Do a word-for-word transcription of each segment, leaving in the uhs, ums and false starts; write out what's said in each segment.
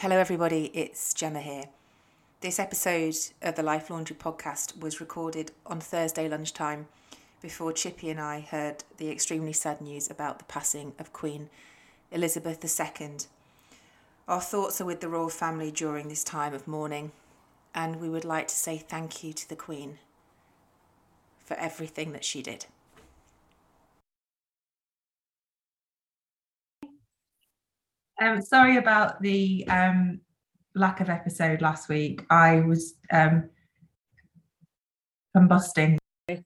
Hello everybody, it's Gemma here. This episode of the Life Laundry podcast was recorded on Thursday lunchtime before Chippy and I heard the extremely sad news about the passing of Queen Elizabeth the Second. Our thoughts are with the royal family during this time of mourning, and we would like to say thank you to the Queen for everything that she did. Um, sorry about the um, lack of episode last week. I was um, combusting. I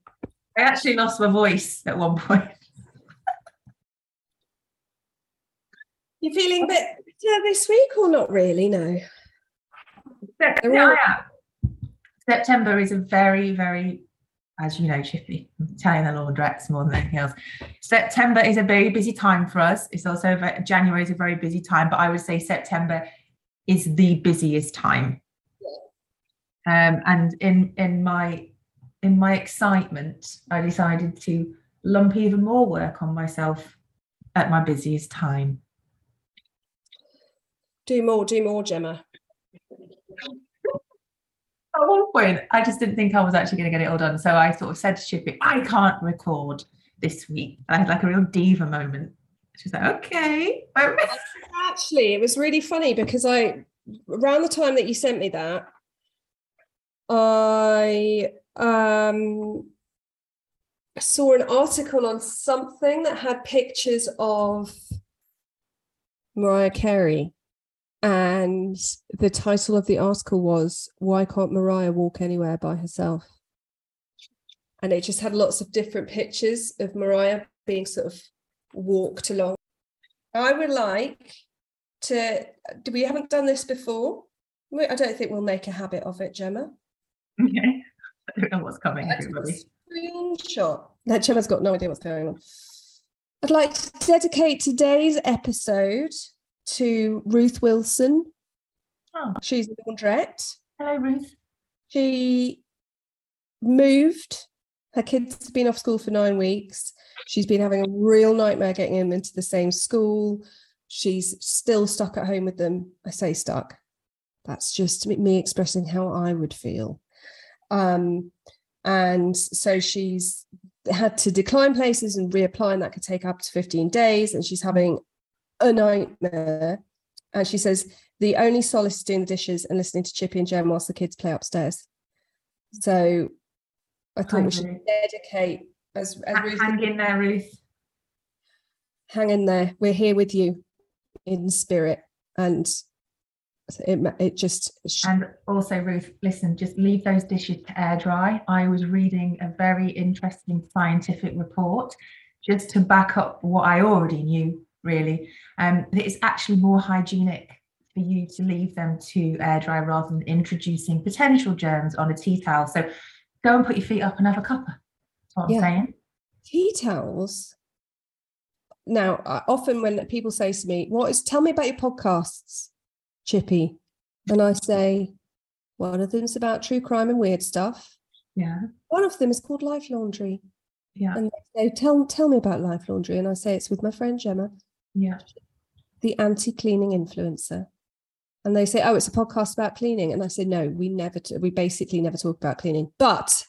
actually lost my voice at one point. You feeling a bit better this week or not really? No. September, September is a very, very, as you know, Chippy, I'm telling the laundrettes more than anything else. September is a very busy time for us. It's also very, January is a very busy time, but I would say September is the busiest time. Um, and in in my in my excitement, I decided to lump even more work on myself at my busiest time. Do more, do more, Gemma. At one point, I just didn't think I was actually going to get it all done. So I sort of said to Chippy, I can't record this week. And I had like a real diva moment. She was like, okay. Actually, it was really funny because I, around the time that you sent me that, I um, saw an article on something that had pictures of Mariah Carey. And the title of the article was, Why Can't Mariah Walk Anywhere by Herself? And it just had lots of different pictures of Mariah being sort of walked along. I would like to, we haven't done this before. I don't think we'll make a habit of it, Gemma. Okay. I don't know what's coming, everybody. Screenshot. No, Gemma's got no idea what's going on. I'd like to dedicate today's episode to Ruth Wilson. Oh. She's a laundrette. Hello, Ruth. She moved. Her kids have been off school for nine weeks. She's been having a real nightmare getting them into the same school. She's still stuck at home with them. I say stuck. That's just me expressing how I would feel. Um, and so she's had to decline places and reapply, and that could take up to fifteen days. And she's having a nightmare, and she says the only solace is doing the dishes and listening to Chippy and Jen whilst the kids play upstairs. So I thought Hi, we should Ruth. dedicate as, as Ruth hang in there, Ruth. Hang in there. We're here with you in spirit, and it it just sh- and also Ruth, listen, just leave those dishes to air dry. I was reading a very interesting scientific report just to back up what I already knew. Really, um, it's actually more hygienic for you to leave them to air dry rather than introducing potential germs on a tea towel. So go and put your feet up and have a cuppa. That's what yeah. I'm saying. Tea towels. Now, uh, often when people say to me, "What is? Tell me about your podcasts, Chippy," and I say, "One of them's about true crime and weird stuff. Yeah. One of them is called Life Laundry. Yeah. And they say, tell tell me about Life Laundry," and I say it's with my friend Gemma. Yeah. The anti-cleaning influencer. And they say, "Oh, it's a podcast about cleaning." And I said, "No, we never, t- we basically never talk about cleaning." But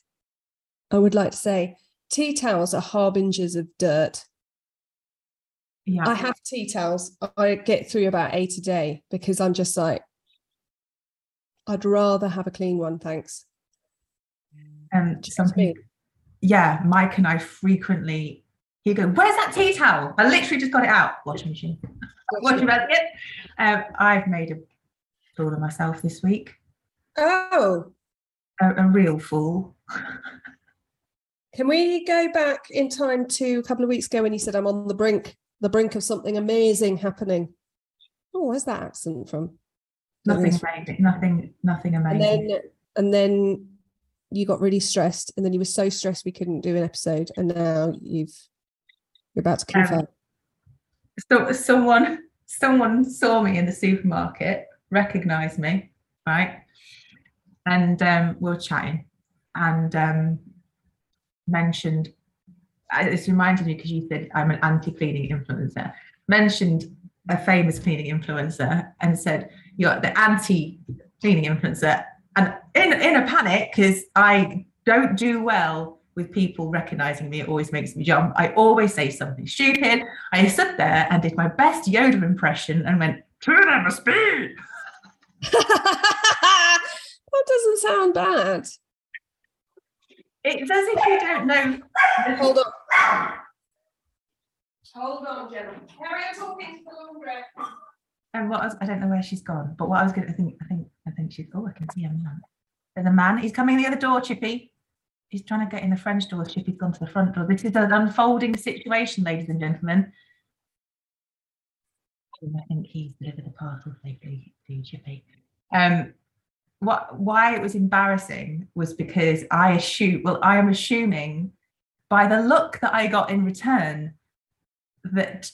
I would like to say tea towels are harbingers of dirt. Yeah. I have tea towels. I get through about eight a day because I'm just like, I'd rather have a clean one, thanks. Um, just something. Yeah, Mike and I frequently. You go, "Where's that tea towel? I literally just got it out." Washing machine. Washing basket. Um, I've made a fool of myself this week. Oh. A, a real fool. Can we go back in time to a couple of weeks ago when you said, "I'm on the brink, the brink of something amazing happening"? Oh, where's that accent from? Nothing amazing. Nothing, nothing amazing. And then, and then you got really stressed, and then you were so stressed we couldn't do an episode, and now you've You're about to confirm. Um, so someone, someone saw me in the supermarket, recognised me, right? And um, we were chatting, and um, mentioned. It's reminded me because you said I'm an anti-cleaning influencer. Mentioned a famous cleaning influencer and said, you're the anti-cleaning influencer. And in, in a panic, because I don't do well with people recognizing me, it always makes me jump. I always say something stupid. I stood there and did my best Yoda impression and went, turn up a speed. That doesn't sound bad. It does if you don't know. Hold on. Hold on, Jenna. Carry on talking for longer. And what else? I don't know where she's gone, but what I was going to think, I think, I think she's, oh, I can see a man. There's a man. He's coming in the other door, Chippy. He's trying to get in the French door. Chippy's gone to the front door. This is an unfolding situation, ladies and gentlemen. I think he's delivered the parcel safely to Chippy. Um, what? Why it was embarrassing was because I assume, well, I am assuming by the look that I got in return that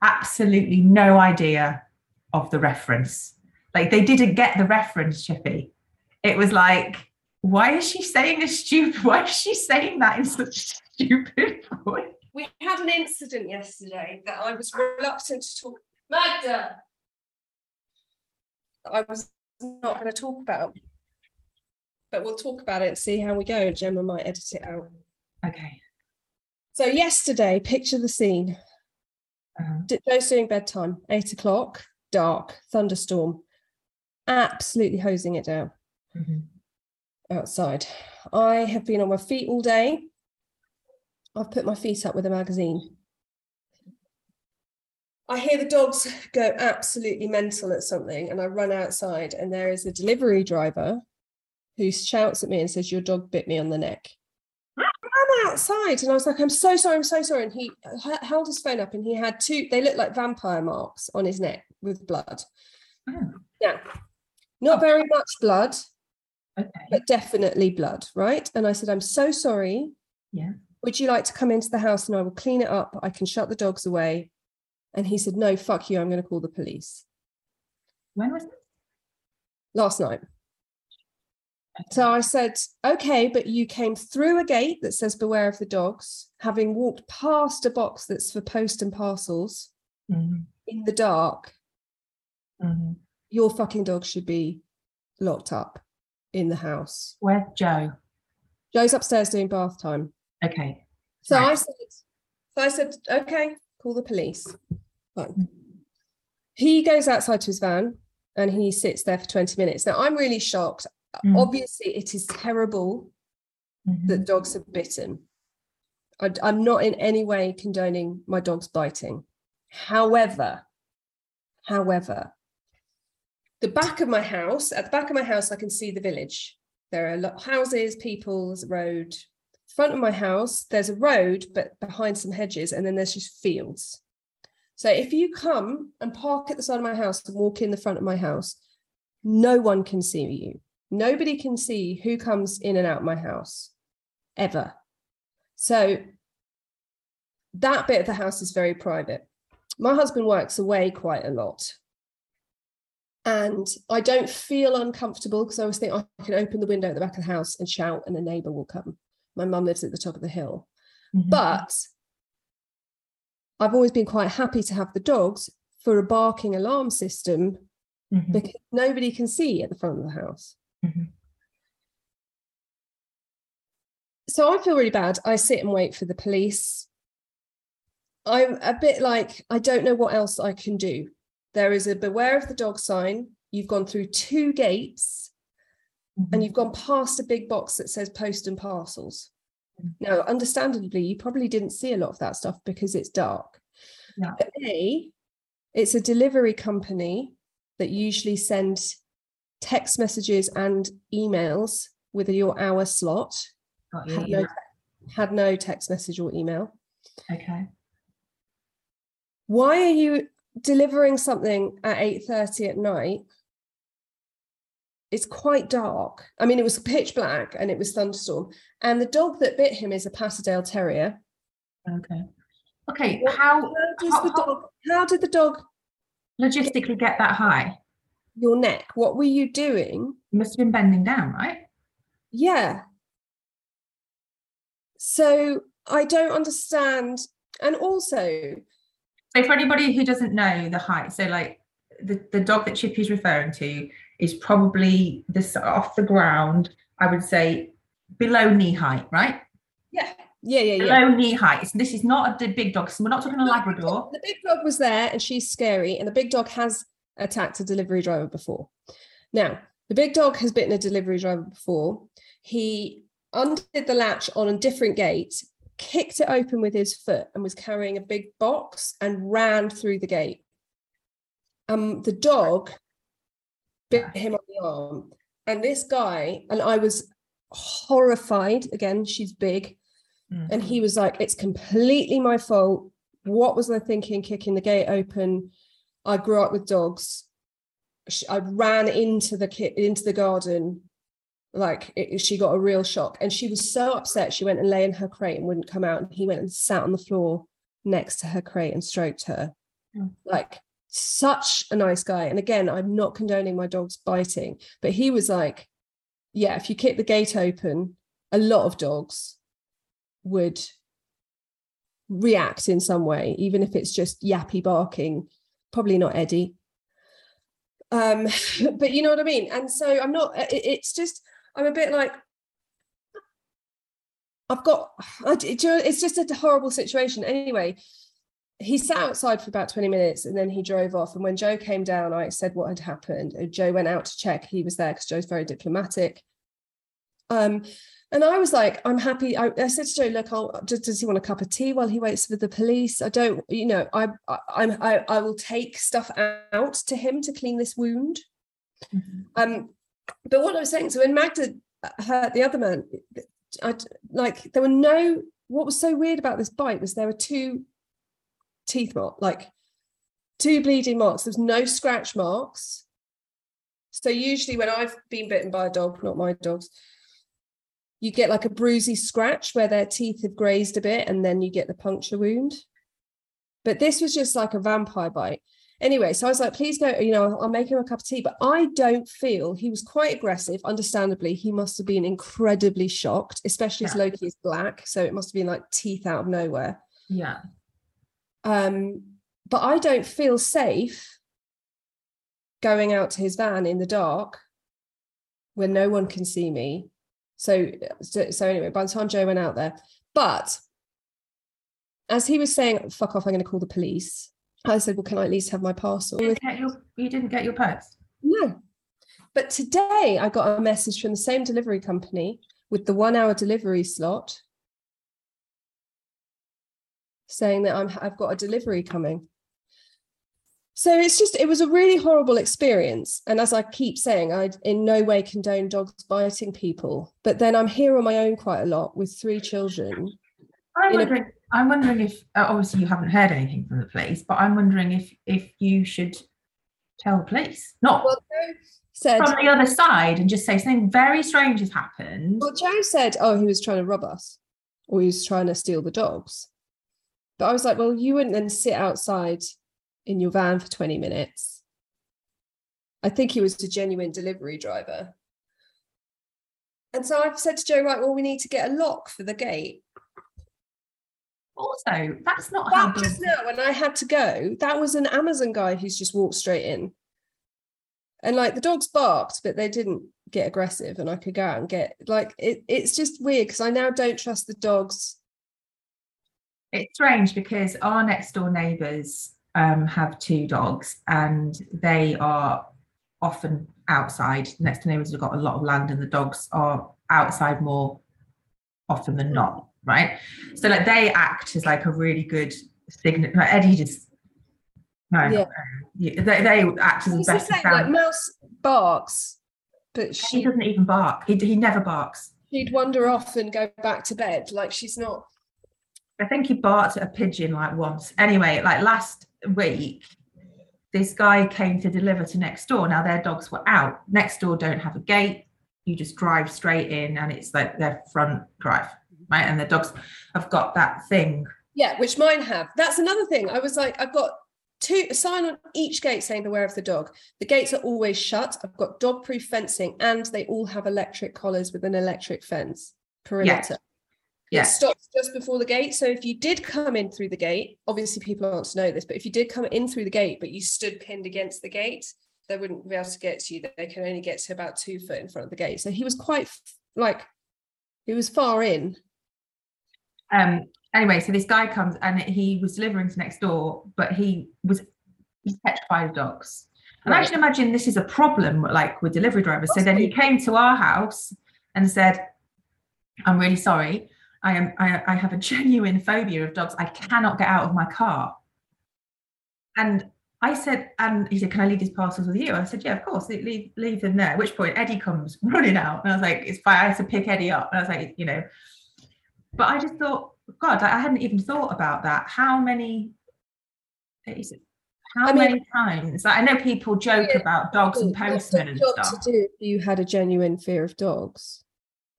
absolutely no idea of the reference. Like, they didn't get the reference, Chippy. It was like, why is she saying a stupid, why is she saying that in such a stupid voice? We had an incident yesterday that I was reluctant to talk, Magda, I was not going to talk about, but we'll talk about it and see how we go. Gemma might edit it out. Okay. So yesterday, picture the scene. Uh-huh. Joe's doing bedtime, eight o'clock, dark, thunderstorm, absolutely hosing it down. Mm-hmm. Outside. I have been on my feet all day. I've put my feet up with a magazine. I hear the dogs go absolutely mental at something, and I run outside, and there is a delivery driver who shouts at me and says, your dog bit me on the neck. I'm outside, and I was like, I'm so sorry, I'm so sorry. And he held his phone up, and he had two, they looked like vampire marks on his neck with blood. Oh. Yeah, not very much blood. Okay. But definitely blood, right? And I said, I'm so sorry. Yeah. Would you like to come into the house and I will clean it up? I can shut the dogs away. And he said, no, fuck you. I'm going to call the police. When was it? Last night. Okay. So I said, okay, but you came through a gate that says beware of the dogs, having walked past a box that's for post and parcels mm-hmm. in the dark. Mm-hmm. Your fucking dog should be locked up. In the house. Where's Joe? Joe's upstairs doing bath time. Okay. So right. I said, so I said, okay, call the police. Right. He goes outside to his van and he sits there for twenty minutes. Now I'm really shocked. Mm. Obviously, it is terrible mm-hmm. that dogs have bitten. I, I'm not in any way condoning my dog's biting. However, however. The back of my house, at the back of my house, I can see the village. There are lo- houses, people's, road. Front of my house, there's a road, but behind some hedges, and then there's just fields. So if you come and park at the side of my house and walk in the front of my house, no one can see you. Nobody can see who comes in and out my house, ever. So that bit of the house is very private. My husband works away quite a lot. And I don't feel uncomfortable because I always think I can open the window at the back of the house and shout and a neighbour will come. My mum lives at the top of the hill. Mm-hmm. But I've always been quite happy to have the dogs for a barking alarm system mm-hmm. because nobody can see at the front of the house. Mm-hmm. So I feel really bad. I sit and wait for the police. I'm a bit like, I don't know what else I can do. There is a beware of the dog sign. You've gone through two gates mm-hmm. and you've gone past a big box that says post and parcels. Mm-hmm. Now, understandably, you probably didn't see a lot of that stuff because it's dark. No. But A, it's a delivery company that usually send text messages and emails with your hour slot. Got you. Had no, had no text message or email. Okay. Why are you delivering something at eight thirty at night? It's quite dark. I mean, it was pitch black and it was thunderstorm. And the dog that bit him is a Patterdale Terrier. Okay. Okay. How, how, does how, the dog, how did the dog logistically get that high? Your neck. What were you doing? You must have been bending down, right? Yeah. So I don't understand. And also, So for anybody who doesn't know the height, so like the, the dog that Chippy's referring to is probably this off the ground, I would say below knee height, right? Yeah. Yeah, yeah, yeah. Below knee height. So this is not a big dog. So we're not talking a Labrador. The big dog was there and she's scary. And the big dog has attacked a delivery driver before. Now, the big dog has bitten a delivery driver before. He undid the latch on a different gate, kicked it open with his foot and was carrying a big box and ran through the gate. Um, the dog bit him on the arm. And this guy, and I was horrified. Again, she's big. And he was like, it's completely my fault. What was I thinking, kicking the gate open? I grew up with dogs. I ran into the ki- into the garden. Like, it, she got a real shock. And she was so upset. She went and lay in her crate and wouldn't come out. And he went and sat on the floor next to her crate and stroked her. Mm. Like, such a nice guy. And again, I'm not condoning my dogs biting. But he was like, yeah, if you kick the gate open, a lot of dogs would react in some way, even if it's just yappy barking, probably not Eddie. Um, but you know what I mean? And so I'm not, it's just, I'm a bit like, I've got, I, it's just a horrible situation. Anyway, he sat outside for about twenty minutes and then he drove off. And when Joe came down, I said what had happened. Joe went out to check. He was there because Joe's very diplomatic. Um, And I was like, I'm happy. I, I said to Joe, look, I'll, does, does he want a cup of tea while he waits for the police? I don't, you know, I I I'm, I, I will take stuff out to him to clean this wound. Mm-hmm. Um, but what I was saying, so when Magda hurt the other man, I, like there were no, what was so weird about this bite was there were two teeth marks, like two bleeding marks. There's no scratch marks. So usually when I've been bitten by a dog, not my dogs, you get like a bruisey scratch where their teeth have grazed a bit and then you get the puncture wound. But this was just like a vampire bite. Anyway, so I was like, please go, you know, I'll make him a cup of tea. But I don't feel, he was quite aggressive. Understandably, he must have been incredibly shocked, especially yeah. as Loki is black. So it must have been like teeth out of nowhere. Yeah. Um, but I don't feel safe going out to his van in the dark when no one can see me. So, so, so anyway, by the time Joe went out there, but as he was saying, fuck off, I'm going to call the police. I said, well, can I at least have my parcel? You didn't get your, you didn't get your post? No. But today I got a message from the same delivery company with the one hour delivery slot saying that I'm, I've got a delivery coming. So it's just, it was a really horrible experience. And as I keep saying, I in no way condone dogs biting people. But then I'm here on my own quite a lot with three children. I'm wondering, a... I'm wondering if, uh, obviously you haven't heard anything from the police, but I'm wondering if if you should tell the police. Not well, said, from the other side and just say something very strange has happened. Well, Joe said, oh, he was trying to rob us or he was trying to steal the dogs. But I was like, well, you wouldn't then sit outside in your van for twenty minutes. I think he was a genuine delivery driver. And so I've said to Joe, right, well, we need to get a lock for the gate. Also, that's not that happening. Just now, when I had to go, that was an Amazon guy who's just walked straight in. And like the dogs barked, but they didn't get aggressive and I could go out and get, like, it, it's just weird because I now don't trust the dogs. It's strange because our next door neighbours Um, have two dogs and they are often outside. Next to neighbours have got a lot of land and the dogs are outside more often than not, right? So like they act as like a really good signal. Like Eddie just no, yeah. no they, they act as the best. Saying, like Mouse barks, but she Eddie doesn't even bark. He he never barks. She'd wander off and go back to bed. Like she's not. I think he barked at a pigeon like once. Anyway, like last week this guy came to deliver to next door. Now their dogs were out. Next door don't have a gate, you just drive straight in and it's like their front drive, right? And the dogs have got that thing, yeah, which mine have. That's another thing. I was like, I've got two a sign on each gate saying beware of the dog. The gates are always shut. I've got dog proof fencing and they all have electric collars with an electric fence perimeter. Yeah. Yeah. It stops just before the gate. So if you did come in through the gate, obviously people aren't know this, but if you did come in through the gate, but you stood pinned against the gate, they wouldn't be able to get to you. They can only get to about two foot in front of the gate. So he was quite like, he was far in. Um. Anyway, so this guy comes and he was delivering to next door, but he was he's petrified of dogs. And right. I can imagine this is a problem, like with delivery drivers. That's so then he came to our house and said, "I'm really sorry. I am. I, I have a genuine phobia of dogs. I cannot get out of my car." And I said, and he said, "Can I leave these parcels with you?" I said, "Yeah, of course. Leave, leave them there." At which point Eddie comes running out, and I was like, "It's fine." I had to pick Eddie up, and I was like, you know. But I just thought, God, like, I hadn't even thought about that. How many? How I many mean, times? Like, I know people joke yeah, about dogs and postmen and stuff. What to do if you had a genuine fear of dogs?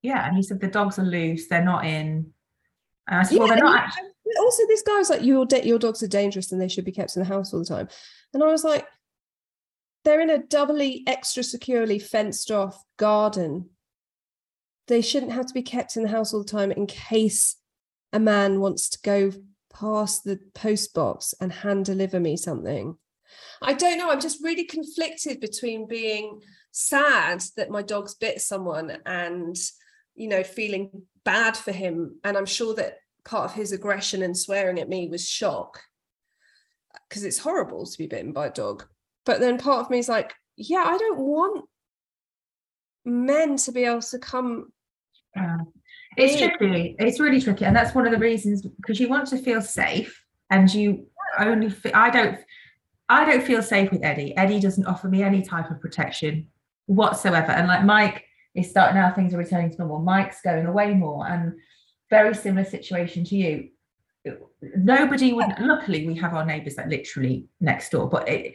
Yeah, and he said the dogs are loose, they're not in. And I said, yeah, well, they're not actually. Also, this guy was like, your, de- your dogs are dangerous and they should be kept in the house all the time. And I was like, they're in a doubly extra securely fenced off garden. They shouldn't have to be kept in the house all the time in case a man wants to go past the post box and hand deliver me something. I don't know. I'm just really conflicted between being sad that my dog's bit someone and, you know, feeling bad for him. And I'm sure that part of his aggression and swearing at me was shock, because it's horrible to be bitten by a dog. But then part of me is like, yeah, I don't want men to be able to come. Yeah. It's in. tricky. It's really tricky. And that's one of the reasons, because you want to feel safe and you only, feel, I don't, I don't feel safe with Eddie. Eddie doesn't offer me any type of protection whatsoever. And like Mike is starting now, things are returning to normal. Mike's going away more, and very similar situation to you. Nobody would, luckily we have our neighbours that literally next door, but it,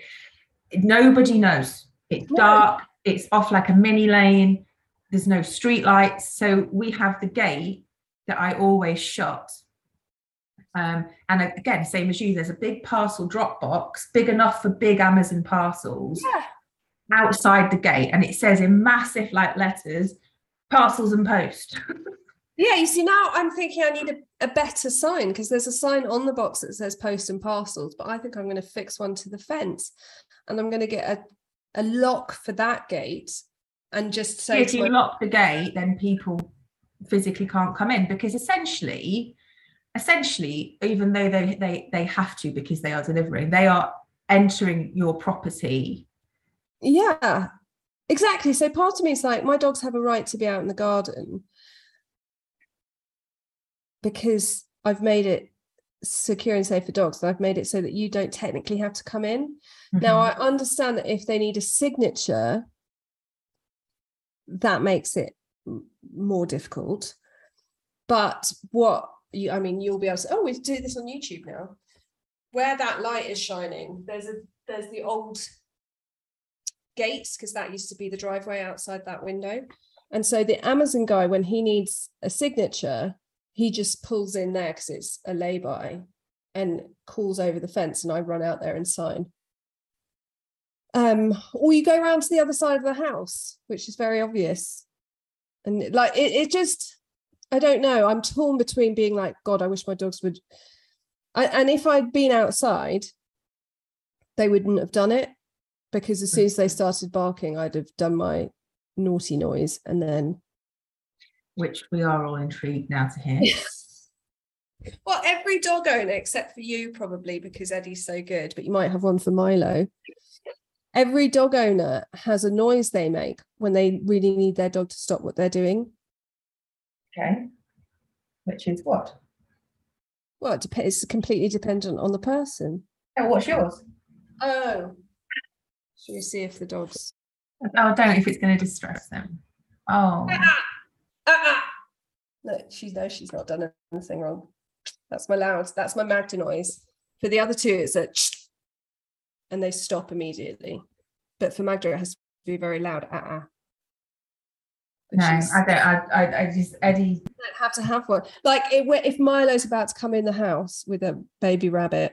nobody knows. It's dark. It's off like a mini lane. There's no street lights. So we have the gate that I always shut. Um, and again, same as you, there's a big parcel drop box, big enough for big Amazon parcels, yeah, outside the gate. And it says in massive like letters, parcels and post. Yeah, you see, now I'm thinking I need a, a better sign, because there's a sign on the box that says post and parcels, but I think I'm going to fix one to the fence, and I'm going to get a, a lock for that gate and just say... If you my- lock the gate, then people physically can't come in, because essentially... Essentially, even though they, they they have to, because they are delivering, they are entering your property. Yeah, exactly. So part of me is like, my dogs have a right to be out in the garden because I've made it secure and safe for dogs. And I've made it so that you don't technically have to come in. Mm-hmm. Now, I understand that if they need a signature, that makes it more difficult. But what... You, I mean, you'll be able to. Oh, we do this on YouTube now. Where that light is shining, there's a there's the old gates, because that used to be the driveway outside that window. And so the Amazon guy, when he needs a signature, he just pulls in there because it's a lay-by, and calls over the fence, and I run out there and sign. Um, or you go around to the other side of the house, which is very obvious, and like it, it just. I don't know. I'm torn between being like, God, I wish my dogs would. I, and if I'd been outside, they wouldn't have done it, because as soon as they started barking, I'd have done my naughty noise. And then. Which we are all intrigued now to hear. Well, every dog owner, except for you, probably, because Eddie's so good, but you might have one for Milo. Every dog owner has a noise they make when they really need their dog to stop what they're doing. Okay, which is what? Well, it dep- it's completely dependent on the person. Oh, what's yours? Oh, should we see if the dogs? Oh, don't, if it's going to distress them. Oh, ah, ah, ah. Look, she knows she's not done anything wrong. That's my loud. That's my mad noise. For the other two, it's a, and they stop immediately. But for Magda, it has to be very loud. Ah, ah. No, I don't. I, I, I just Eddie. I don't have to have one. Like if, if Milo's about to come in the house with a baby rabbit,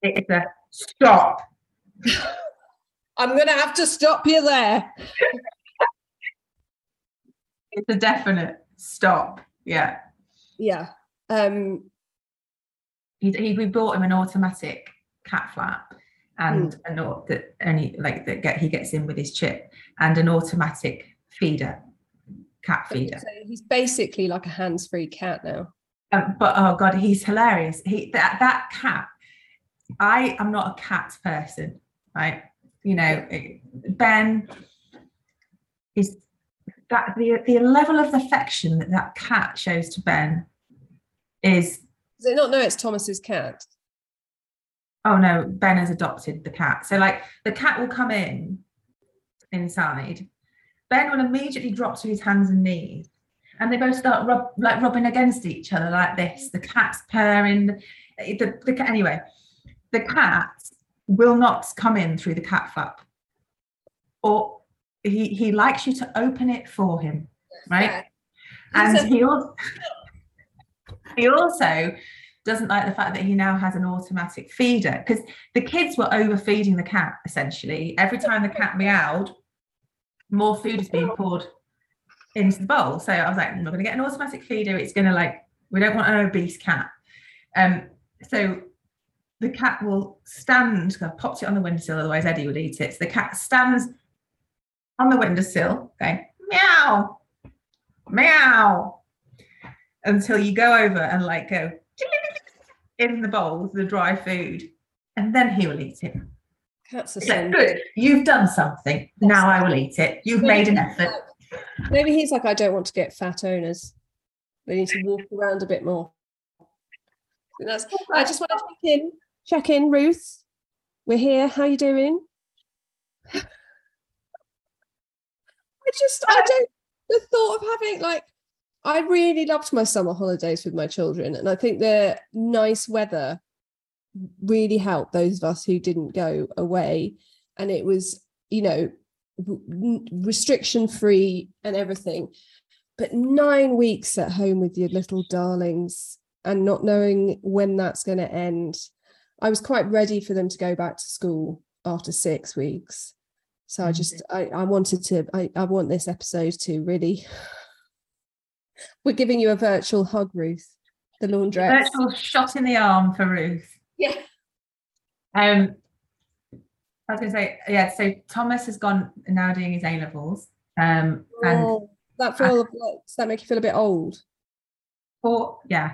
it's a stop. I'm gonna have to stop you there. It's a definite stop. Yeah. yeah. Um, he, he we bought him an automatic cat flap, and mm. an or that only like that get he gets in with his chip, and an automatic feeder, cat feeder. So he's basically like a hands-free cat now. Um, but oh god, he's hilarious. He that that cat. I am not a cat person, right? You know, Ben is that the the level of affection that that cat shows to Ben is. Does it not know it's Thomas's cat? Oh no, Ben has adopted the cat. So like the cat will come in inside. Ben will immediately drop to his hands and knees, and they both start rub, like rubbing against each other like this. The cat's purring. The, the, the anyway, the cat will not come in through the cat flap, or he he likes you to open it for him, right? Yeah. And he also he also doesn't like the fact that he now has an automatic feeder, because the kids were overfeeding the cat essentially. Every time the cat meowed, more food is being poured into the bowl. So I was like, I'm not going to get an automatic feeder. It's going to like, we don't want an obese cat. Um, so the cat will stand, I popped it on the windowsill, otherwise Eddie would eat it. So the cat stands on the windowsill going, meow, meow, until you go over and like go in the bowl, the dry food, and then he will eat it. Cats are so good. You've done something. That's now I will eat it. You've made an effort. Maybe he's like, I don't want to get fat owners. They need to walk around a bit more. That's, I just want to check in, check in, Ruth. We're here. How you doing? I just, I don't, the thought of having, like, I really loved my summer holidays with my children. And I think the nice weather really helped those of us who didn't go away. And it was, you know, restriction free and everything, but nine weeks at home with your little darlings and not knowing when that's going to end. I was quite ready for them to go back to school after six weeks, so I just I, I wanted to I, I want this episode to really we're giving you a virtual hug, Ruth, the laundrette, virtual shot in the arm for Ruth. Yeah. um I was going to say, yeah, so Thomas has gone now doing his A-levels. Um, and oh, that feel, and, does that make you feel a bit old? For, yeah.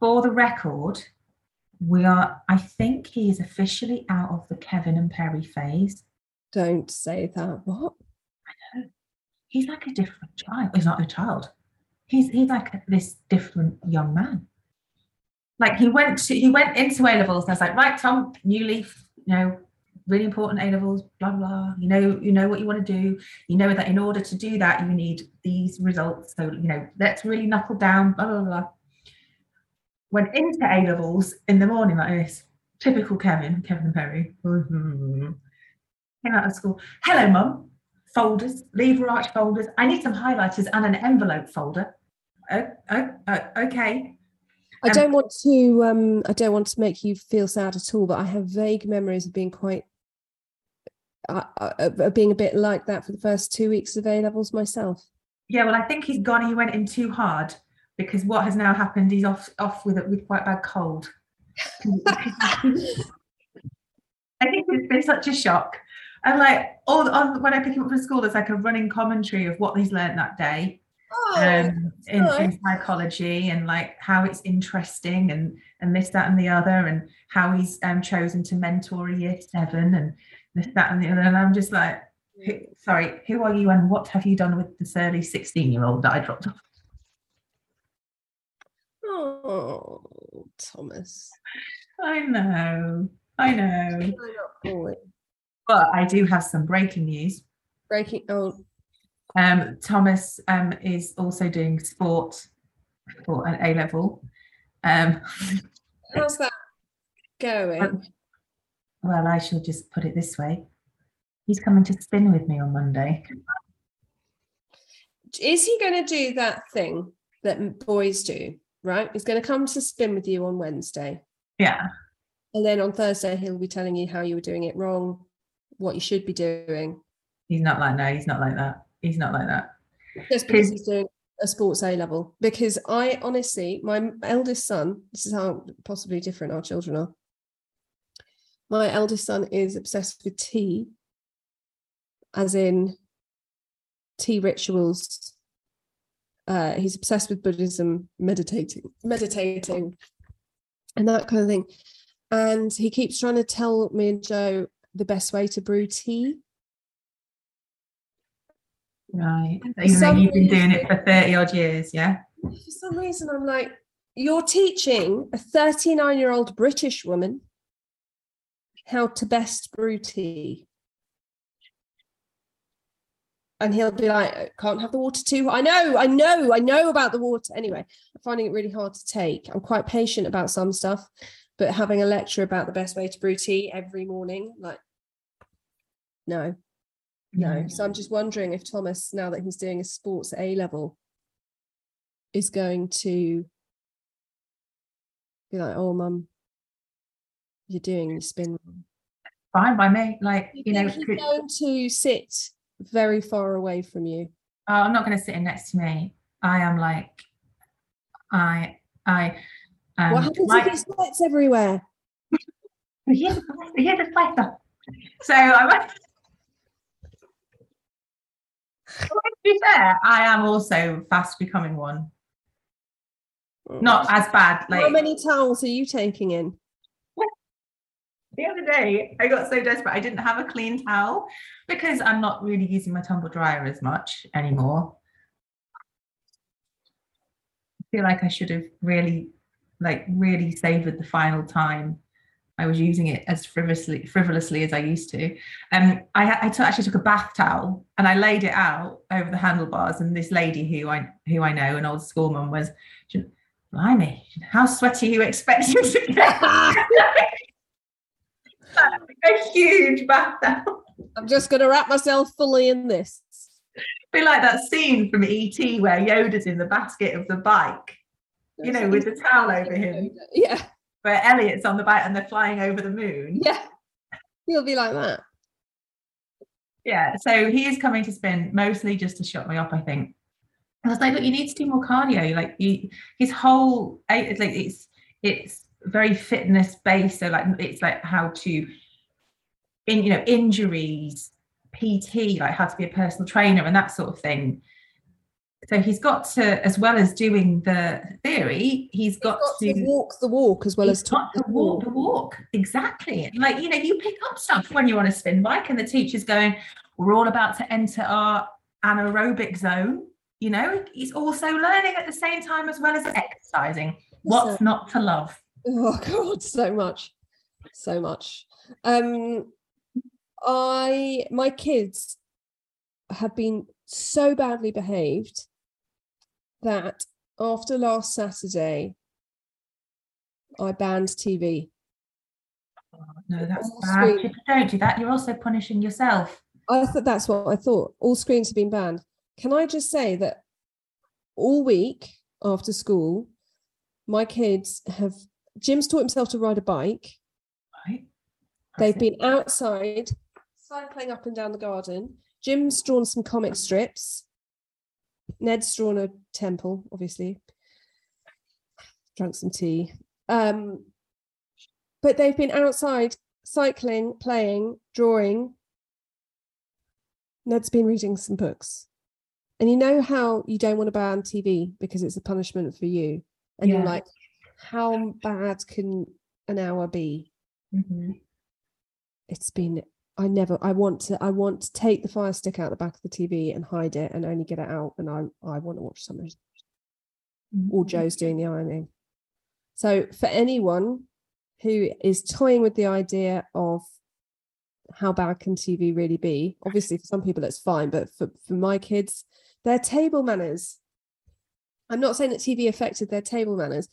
For the record, we are, I think he is officially out of the Kevin and Perry phase. Don't say that. What? I know. He's like a different child. He's not a child. He's he's like a, this different young man. Like he went to, he went into A-levels and I was like, right, Tom, new leaf, you know, really important A-levels, blah, blah, you know, you know what you want to do. You know that in order to do that, you need these results. So, you know, let's really knuckle down, blah, blah, blah. Went into A-levels in the morning like this, typical Kevin, Kevin and Perry. Mm-hmm. Came out of school, hello, mum, folders, lever arch folders. I need some highlighters and an envelope folder. Oh, oh, oh okay. I don't um, want to, um, I don't want to make you feel sad at all, but I have vague memories of being quite, Uh, uh, being a bit like that for the first two weeks of A-levels myself. Yeah, well, I think he's gone. He went in too hard, because what has now happened, he's off off with it with quite bad cold. I think it's been such a shock. And like all on, when I pick him up from school, there's like a running commentary of what he's learned that day. Oh, um, in, nice. in psychology, and like how it's interesting, and and this, that, and the other, and how he's um, chosen to mentor a year seven, and this, that, and the other. And I'm just like, who, sorry, who are you, and what have you done with this early sixteen-year-old that I dropped off? Oh, Thomas. I know, I know. But I do have some breaking news. Breaking. Oh. Um, Thomas um, is also doing sport for an A-level. Um, How's that going? Um, well, I shall just put it this way. He's coming to spin with me on Monday. Is he going to do that thing that boys do, right? He's going to come to spin with you on Wednesday. Yeah. And then on Thursday, he'll be telling you how you were doing it wrong, what you should be doing. He's not like, no, he's not like that. He's not like that. Just because he's doing a sports A level, because I honestly, my eldest son, this is how possibly different our children are. My eldest son is obsessed with tea, as in tea rituals. Uh, he's obsessed with Buddhism, meditating, meditating, and that kind of thing. And he keeps trying to tell me and Joe the best way to brew tea. Right. So you've been doing it for thirty odd years, yeah? For some reason, I'm like, you're teaching a thirty-nine-year-old British woman how to best brew tea. And he'll be like, I can't have the water too. I know, I know, I know about the water. Anyway, I'm finding it really hard to take. I'm quite patient about some stuff, but having a lecture about the best way to brew tea every morning, like, no, no. Yeah. So I'm just wondering if Thomas, now that he's doing a sports A level, is going to be like, oh, mum, you're doing the spin. Fine by me. Like, you, you know, he's could... going to sit very far away from you. Oh, I'm not going to sit in next to me. I am like, I, I. Um, what happens if there's lights everywhere? Yeah, yeah, the fighter. So I went. Well, to be fair, I am also fast becoming one. Oh. Not as bad. Like, how many towels are you taking in? The other day, I got so desperate. I didn't have a clean towel because I'm not really using my tumble dryer as much anymore. I feel like I should have really. like really savoured the final time I was using it as frivolously frivolously as I used to. And um, I, I t- actually took a bath towel and I laid it out over the handlebars, and this lady who I who I know, an old schoolmum, was, blimey, how sweaty you expect you to get? A huge bath towel. I'm just going to wrap myself fully in this. Be like that scene from E T where Yoda's in the basket of the bike, you know, with the towel over him. Yeah. Where Elliot's on the bike and they're flying over the moon. Yeah. He'll be like that. Yeah. So he is coming to spin mostly just to shut me up, I think. I was like, look, you need to do more cardio. Like, you, his whole, it's like, it's, it's very fitness based. So like, it's like how to, in, you know, injuries, P T, like how to be a personal trainer and that sort of thing. So he's got to, as well as doing the theory, he's got, he's got to, to walk the walk as well as talk the walk. the walk. Exactly. Like, you know, you pick up stuff when you're on a spin bike and the teacher's going, we're all about to enter our anaerobic zone. You know, he's also learning at the same time as well as exercising. What's so, not to love? Oh, God, so much. So much. Um, I, my kids have been so badly behaved that after last Saturday, I banned T V. Oh, no, that's all bad. Screen- if you don't do that, you're also punishing yourself. I thought that's what I thought. All screens have been banned. Can I just say that all week after school, my kids have, Jim's taught himself to ride a bike. Right. That's They've it. been outside, cycling up and down the garden. Jim's drawn some comic strips. Ned's drawn a temple, obviously. Drank some tea. Um, but they've been outside, cycling, playing, drawing. Ned's been reading some books. And you know how you don't want to ban T V because it's a punishment for you. And yeah. You're like, how bad can an hour be? Mm-hmm. It's been... I never, I want to, I want to take the fire stick out the back of the T V and hide it and only get it out. And I, I want to watch something. Mm-hmm. Or Joe's doing the ironing. So for anyone who is toying with the idea of how bad can T V really be, obviously for some people it's fine, but for, for my kids, their table manners. I'm not saying that T V affected their table manners,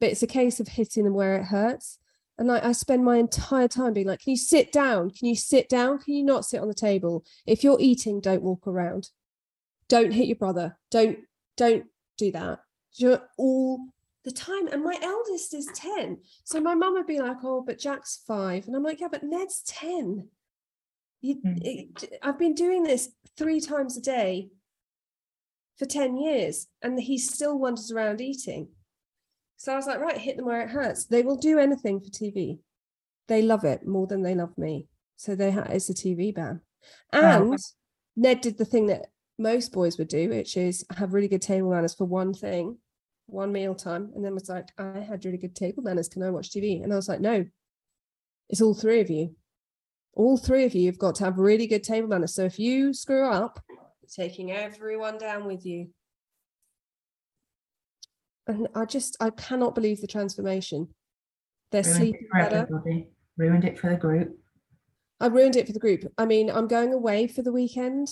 but it's a case of hitting them where it hurts. And I, I spend my entire time being like, can you sit down? Can you sit down? Can you not sit on the table? If you're eating, don't walk around. Don't hit your brother. Don't, don't do that. You're all the time. And my eldest is ten. So my mum would be like, oh, but Jack's five. And I'm like, yeah, but Ned's ten. You, it, I've been doing this three times a day for ten years and he still wanders around eating. So I was like, right, hit them where it hurts. They will do anything for T V. They love it more than they love me. So they ha- it's a T V ban. And wow. Ned did the thing that most boys would do, which is have really good table manners for one thing, one meal time. And then was like, I had really good table manners. Can I watch T V? And I was like, no, it's all three of you. All three of you have got to have really good table manners. So if you screw up, you're taking everyone down with you. And I just, I cannot believe the transformation. They're ruined sleeping better. Ruined it for the group. I ruined it for the group. I mean, I'm going away for the weekend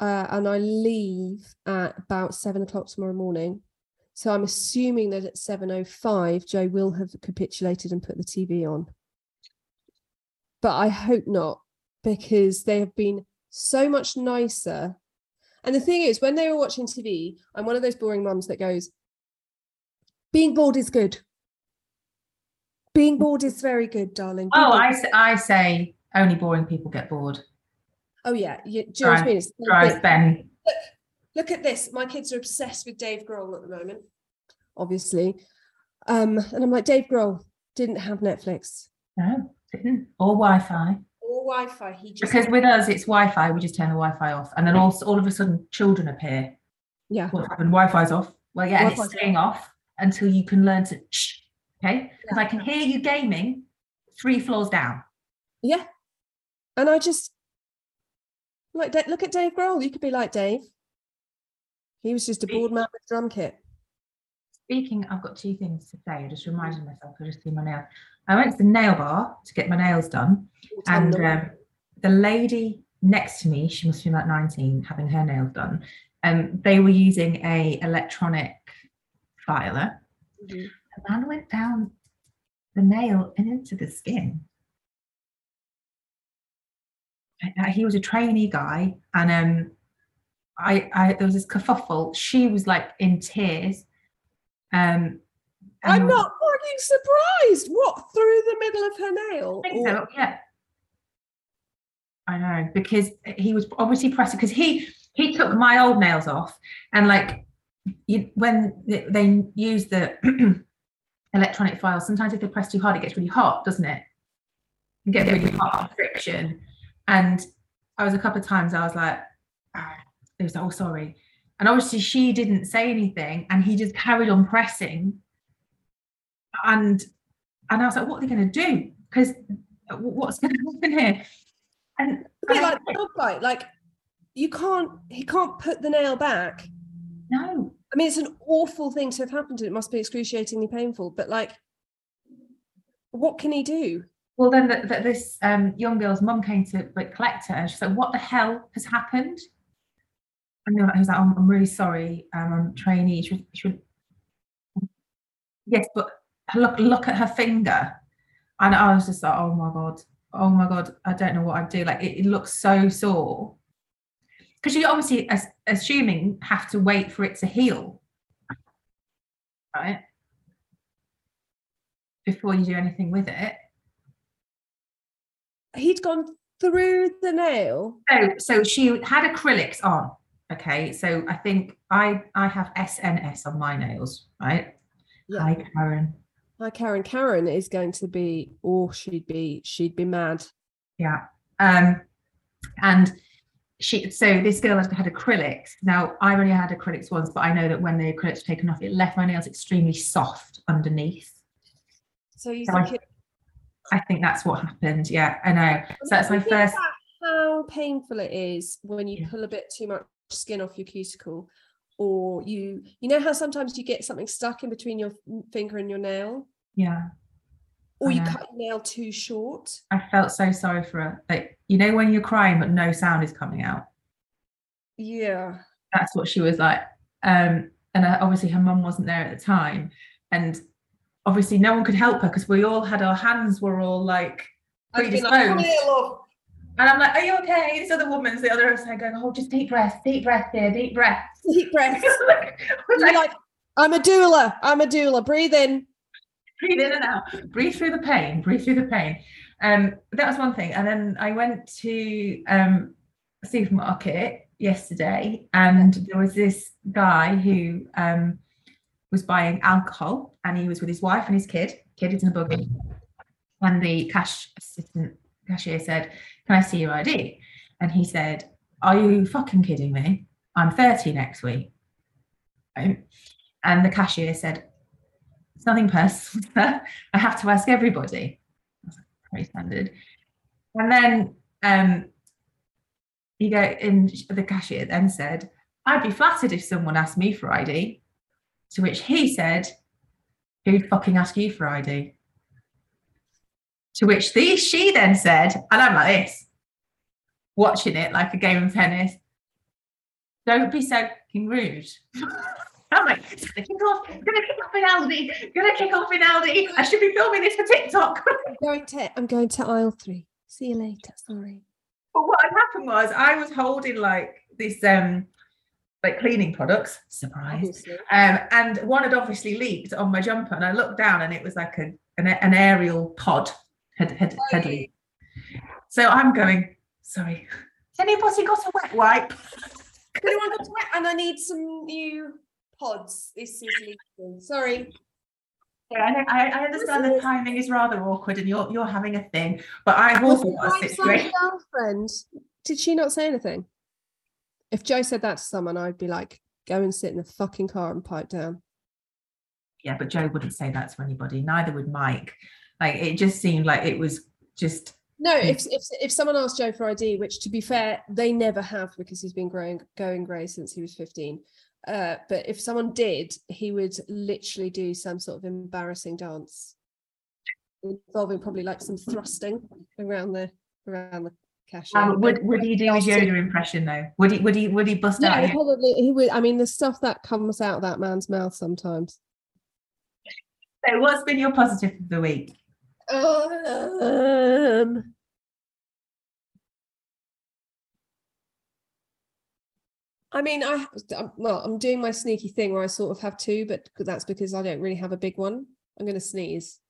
uh, and I leave at about seven o'clock tomorrow morning. So I'm assuming that at seven oh five, Joe will have capitulated and put the T V on. But I hope not, because they have been so much nicer. And the thing is, when they were watching T V, I'm one of those boring mums that goes, being bored is good. Being bored is very good, darling. Being oh, I say, I say only boring people get bored. Oh, yeah. You, do you drive, know what I mean? It's drive Ben. Look, look at this. My kids are obsessed with Dave Grohl at the moment, obviously. Um, and I'm like, Dave Grohl didn't have Netflix. No, didn't. Or Wi-Fi. Or Wi-Fi. He just because with us, it's Wi-Fi. We just turn the Wi-Fi off. And then all, all of a sudden, children appear. Yeah. What happened? Wi-Fi's off. Well, yeah, Wi-Fi's and it's staying off. off until you can learn to... Shh. Okay, because yeah. I can hear you gaming three floors down. Yeah. And I just, like, look at Dave Grohl. You could be like Dave. He was just a bored man with a drum kit. Speaking, I've got two things to say. I just reminded myself, I just see my nails. I went to the nail bar to get my nails done. And um, the lady next to me, she must be about nineteen, having her nails done. Um, they were using a electronic filer. Mm-hmm. The man went down the nail and into the skin. He was a trainee guy, and um, I, I there was this kerfuffle. She was like in tears. Um, I'm not fucking surprised. What, through the middle of her nail? I think so, yeah. I know, because he was obviously pressing, because he he took my old nails off, and like you, when they use the electronic files, sometimes if they press too hard, it gets really hot, doesn't it? It gets really hot, friction. And I was a couple of times, I was like, ah. It was like, oh, sorry. And obviously she didn't say anything, and he just carried on pressing. And and I was like, what are they going to do? Because what's going to happen here? And a bit like dog bite, like you can't, he can't put the nail back. No. I mean, it's an awful thing to have happened, and it must be excruciatingly painful. But like, what can he do? Well, then the, the, this um, young girl's mum came to like, collect her, and she said, "What the hell has happened?" And he was like, "Oh, I'm really sorry. Um, I'm a trainee." She, she went, yes, but look, look at her finger. And I was just like, "Oh my god, oh my god, I don't know what I'd do." Like, it, it looks so sore. Because you obviously, as, assuming, have to wait for it to heal, right? Before you do anything with it. He'd gone through the nail. So, so she had acrylics on, okay? So I think I, I have S N S on my nails, right? Yeah. Hi, Karen. Hi, Karen. Karen is going to be, or she'd be, she'd be mad. Yeah. Um, and... She so this girl had acrylics. Now I've only had acrylics once, but I know that when the acrylics were taken off, it left my nails extremely soft underneath. So you so think I, it... I think that's what happened. Yeah, I know. So that's my first. How painful it is when you yeah. pull a bit too much skin off your cuticle, or you you know how sometimes you get something stuck in between your finger and your nail. Yeah. Or you cut your nail too short. I felt so sorry for her. Like, you know when you're crying but no sound is coming out? Yeah. That's what she was like. Um, and I, obviously her mum wasn't there at the time. And obviously no one could help her because we all had our hands were all like predisposed. Like, oh, and I'm like, are you okay? This other woman's the other side going, oh, just deep breath, deep breath dear, deep breath. Deep breath. like, like, like, I'm a doula, I'm a doula, breathe in. Breathe in and out. Breathe through the pain. Breathe through the pain. Um, that was one thing. And then I went to um, a supermarket yesterday, and there was this guy who um, was buying alcohol, and he was with his wife and his kid. Kid is in a buggy, and the cash assistant cashier said, "Can I see your I D?" And he said, "Are you fucking kidding me? I'm thirty next week." And the cashier said, "It's nothing personal. I have to ask everybody." I was like, very standard. And then um, you go in. The cashier then said, "I'd be flattered if someone asked me for I D." To which he said, "Who'd fucking ask you for I D?" To which the she then said, and I'm like this, watching it like a game of tennis, "Don't be so fucking rude." I'm like, it's gonna kick off, it's gonna kick off in Aldi, it's gonna kick off in Aldi. I should be filming this for TikTok. I'm going to, I'm going to aisle three. See you later. Sorry. But what had happened was I was holding like this, um, like cleaning products. Surprise. Um, and one had obviously leaked on my jumper, and I looked down, and it was like a an, an aerial pod had had, had leaked. So I'm going, "Sorry, has anybody got a wet wipe? Anyone got a wet? And I need some new pods. This is leaking. Sorry." Yeah, I, I understand the timing is rather awkward, and you're you're having a thing, but I've also got a situation. Girlfriend, did she not say anything? If Joe said that to someone, I'd be like, "Go and sit in the fucking car and pipe down." Yeah, but Joe wouldn't say that to anybody. Neither would Mike. Like, it just seemed like it was just. No, if if if someone asked Joe for I D, which to be fair they never have because he's been growing going grey since he was fifteen. Uh, but if someone did, he would literally do some sort of embarrassing dance involving probably like some thrusting around the around the cash. Um, would would he do his Yoda impression though? Would he would he would he bust no, out? He probably he would. I mean, the stuff that comes out of that man's mouth sometimes. So, what's been your positive of the week? Um. I mean, I well, I'm doing my sneaky thing where I sort of have two, but that's because I don't really have a big one. I'm going to sneeze.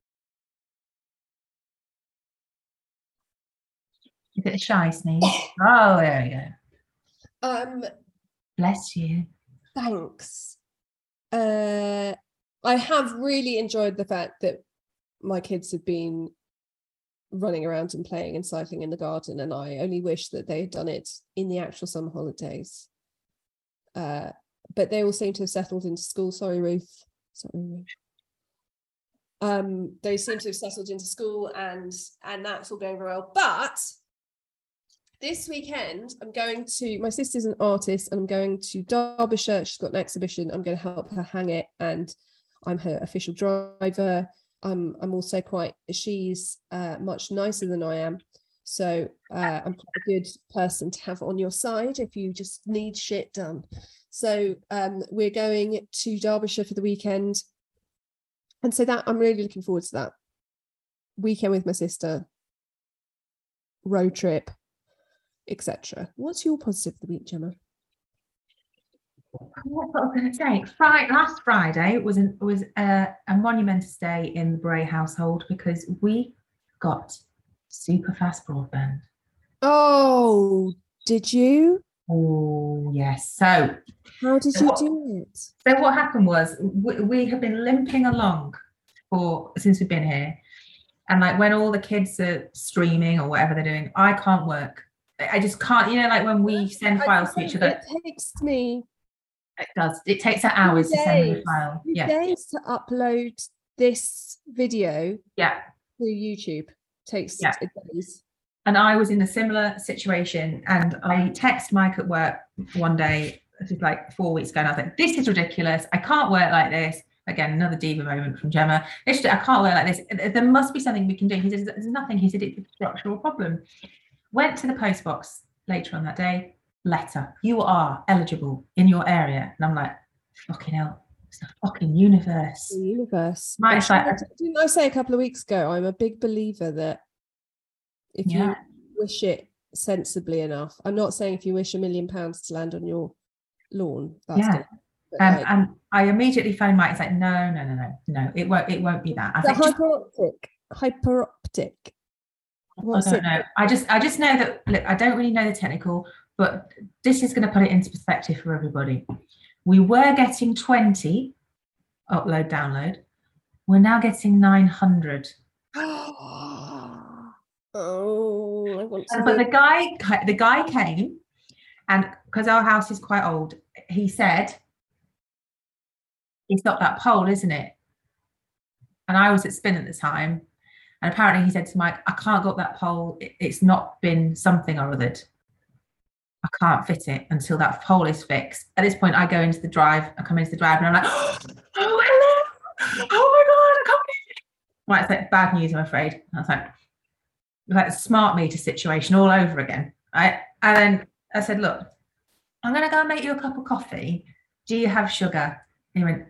Is it a shy sneeze? Oh, there we go. Um, Bless you. Thanks. Uh, I have really enjoyed the fact that my kids have been running around and playing and cycling in the garden, and I only wish that they had done it in the actual summer holidays. Uh, but they all seem to have settled into school. Sorry, Ruth. Sorry, Ruth. Um, they seem to have settled into school, and and that's all going very well. But this weekend, I'm going to. My sister's an artist, and I'm going to Derbyshire. She's got an exhibition. I'm going to help her hang it, and I'm her official driver. I'm I'm also quite. She's uh, much nicer than I am. So uh, I'm quite a good person to have on your side if you just need shit done. So um, we're going to Derbyshire for the weekend. And so that I'm really looking forward to that. Weekend with my sister, road trip, et cetera. What's your positive of the week, Gemma? What I was going to say, Friday, last Friday was, an, was a, a monumentous day in the Bray household because we got super fast broadband. Oh, did you? Oh, yes. So how did so you what, do it? So what happened was we, we have been limping along for since we've been here, and like when all the kids are streaming or whatever they're doing, I can't work. I just can't. You know, like when we send I files to each other, it takes me. It does. It takes hours days, to send a file. Yeah, days to upload this video. Yeah, to YouTube. Takes yeah. days. And I was in a similar situation, and I text Mike at work one day, this is like four weeks ago, and I was like, "This is ridiculous. I can't work like this." Again, another diva moment from Gemma. It's just, I can't work like this. There must be something we can do. He said, "There's nothing." He said, "It's a structural problem." Went to the post box later on that day. Letter. "You are eligible in your area." And I'm like, "Fucking hell. It's the fucking universe." The universe. Like, didn't I say a couple of weeks ago, I'm a big believer that if yeah. you wish it sensibly enough, I'm not saying if you wish a million pounds to land on your lawn, that's yeah. good. Um, like, and I immediately phoned Mike. It's like, no, no, no, no, no, it won't, it won't be that. I think hyperoptic. Hyperoptic. What's I don't it? know. I just, I just know that. Look, I don't really know the technical. But this is going to put it into perspective for everybody. We were getting twenty upload, download. We're now getting nine hundred. Oh, I want to. But the guy, the guy came, and because our house is quite old, he said, "It's not that poll, isn't it?" And I was at Spin at the time, and apparently he said to Mike, "I can't go up that poll. It's not been something or othered. I can't fit it until that pole is fixed." At this point, I go into the drive. I come into the drive, and I'm like, "Oh, hello! Oh my god, I can't believe it!" Right, it's like bad news, I'm afraid. I was like, like smart meter situation all over again, right? And then I said, "Look, I'm going to go and make you a cup of coffee. Do you have sugar?" And he went,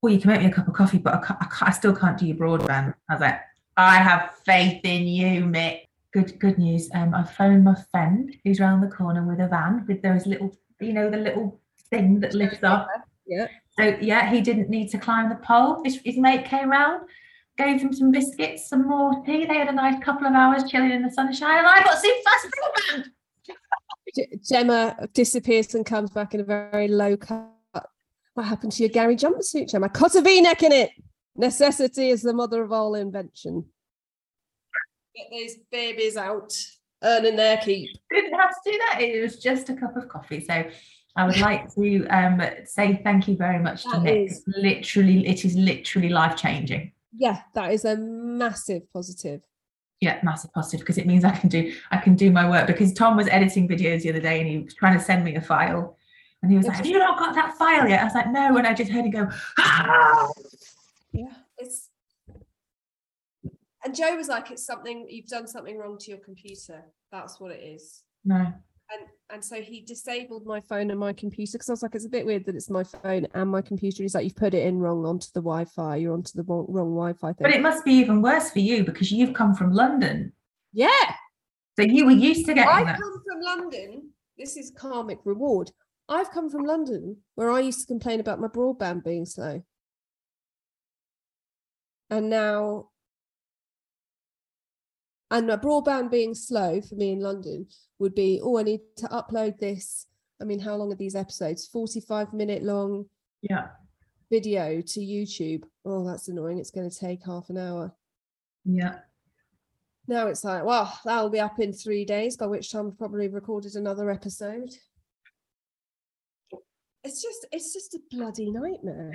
"Well, you can make me a cup of coffee, but I, can't, I, can't, I still can't do your broadband." I was like, "I have faith in you, Mick." Good, good news. Um, I phoned my friend who's round the corner with a van with those little, you know, the little thing that lifts up. Yeah. So yeah, he didn't need to climb the pole. His, his mate came round, gave him some biscuits, some more tea. They had a nice couple of hours chilling in the sunshine, and I got super fast broadband. Gemma disappears and comes back in a very low cut. What happened to your Gary jumpsuit, Gemma? Cut a V-neck in it. Necessity is the mother of all invention. Get those babies out, earning their keep. Didn't have to do that. It was just a cup of coffee. So I would like to um, say thank you very much that to Nick. Is. Literally, it is literally life-changing. Yeah, that is a massive positive. Yeah, massive positive, because it means I can do I can do my work. Because Tom was editing videos the other day and he was trying to send me a file. And he was like, "Have you not got that file yet?" I was like, "No," and I just heard him go, "Ah!" Yeah, it's... And Joe was like, "It's something, you've done something wrong to your computer. That's what it is." No. And and so he disabled my phone and my computer, because I was like, "It's a bit weird that it's my phone and my computer." He's like, "You've put it in wrong onto the Wi-Fi. You're onto the wrong, wrong Wi-Fi thing." But it must be even worse for you, because you've come from London. Yeah. So you were used to getting I've that. I've come from London. This is karmic reward. I've come from London, where I used to complain about my broadband being slow. And now... And my broadband being slow for me in London would be, oh, I need to upload this. I mean, how long are these episodes? forty-five minute long yeah. video to YouTube. Oh, that's annoying. It's going to take half an hour. Yeah. Now it's like, well, that'll be up in three days, by which time I've probably recorded another episode. It's just, it's just a bloody nightmare.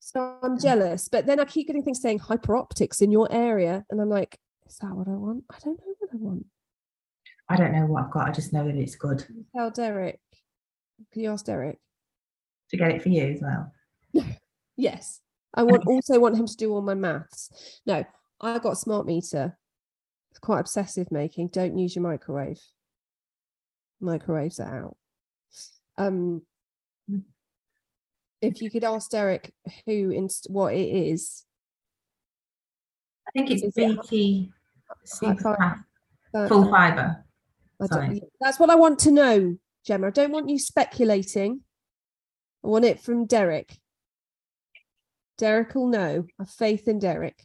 So I'm jealous. But then I keep getting things saying Hyperoptics in your area. And I'm like, is that what I want? I don't know what I want. I don't know what I've got. I just know that it's good. Can you tell Derek? Can you ask Derek? To get it for you as well. Yes. I want, also want him to do all my maths. No, I got a smart meter. It's quite obsessive making. Don't use your microwave. Microwaves are out. Um, if you could ask Derek who inst- what it is. I think it's B T. Super full fibre. That's what I want to know, Gemma. I don't want you speculating. I want it from Derek. Derek will know. I have faith in Derek.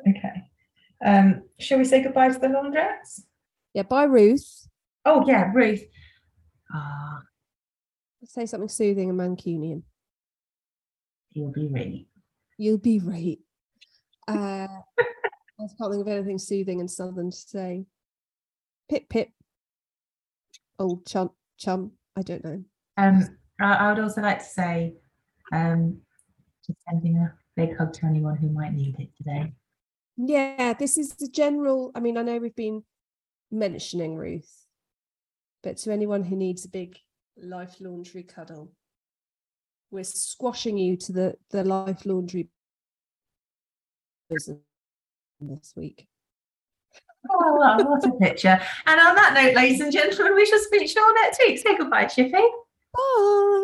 Okay. Um, shall we say goodbye to the laundrettes? Yeah, bye, Ruth. Oh, yeah, Ruth. Uh, Let's say something soothing and Mancunian. You'll be right. You'll be right. Uh, I can't think of anything soothing and southern to say. Pip, pip. Old chum, chum. I don't know. Um, I would also like to say, um, just sending a big hug to anyone who might need it today. Yeah, this is the general. I mean, I know we've been mentioning Ruth, but to anyone who needs a big Life Laundry cuddle, we're squashing you to the the Life Laundry this week. Oh, what a picture. And on that note, ladies and gentlemen, we shall speak to you all next week. Say goodbye, Chippy. Bye.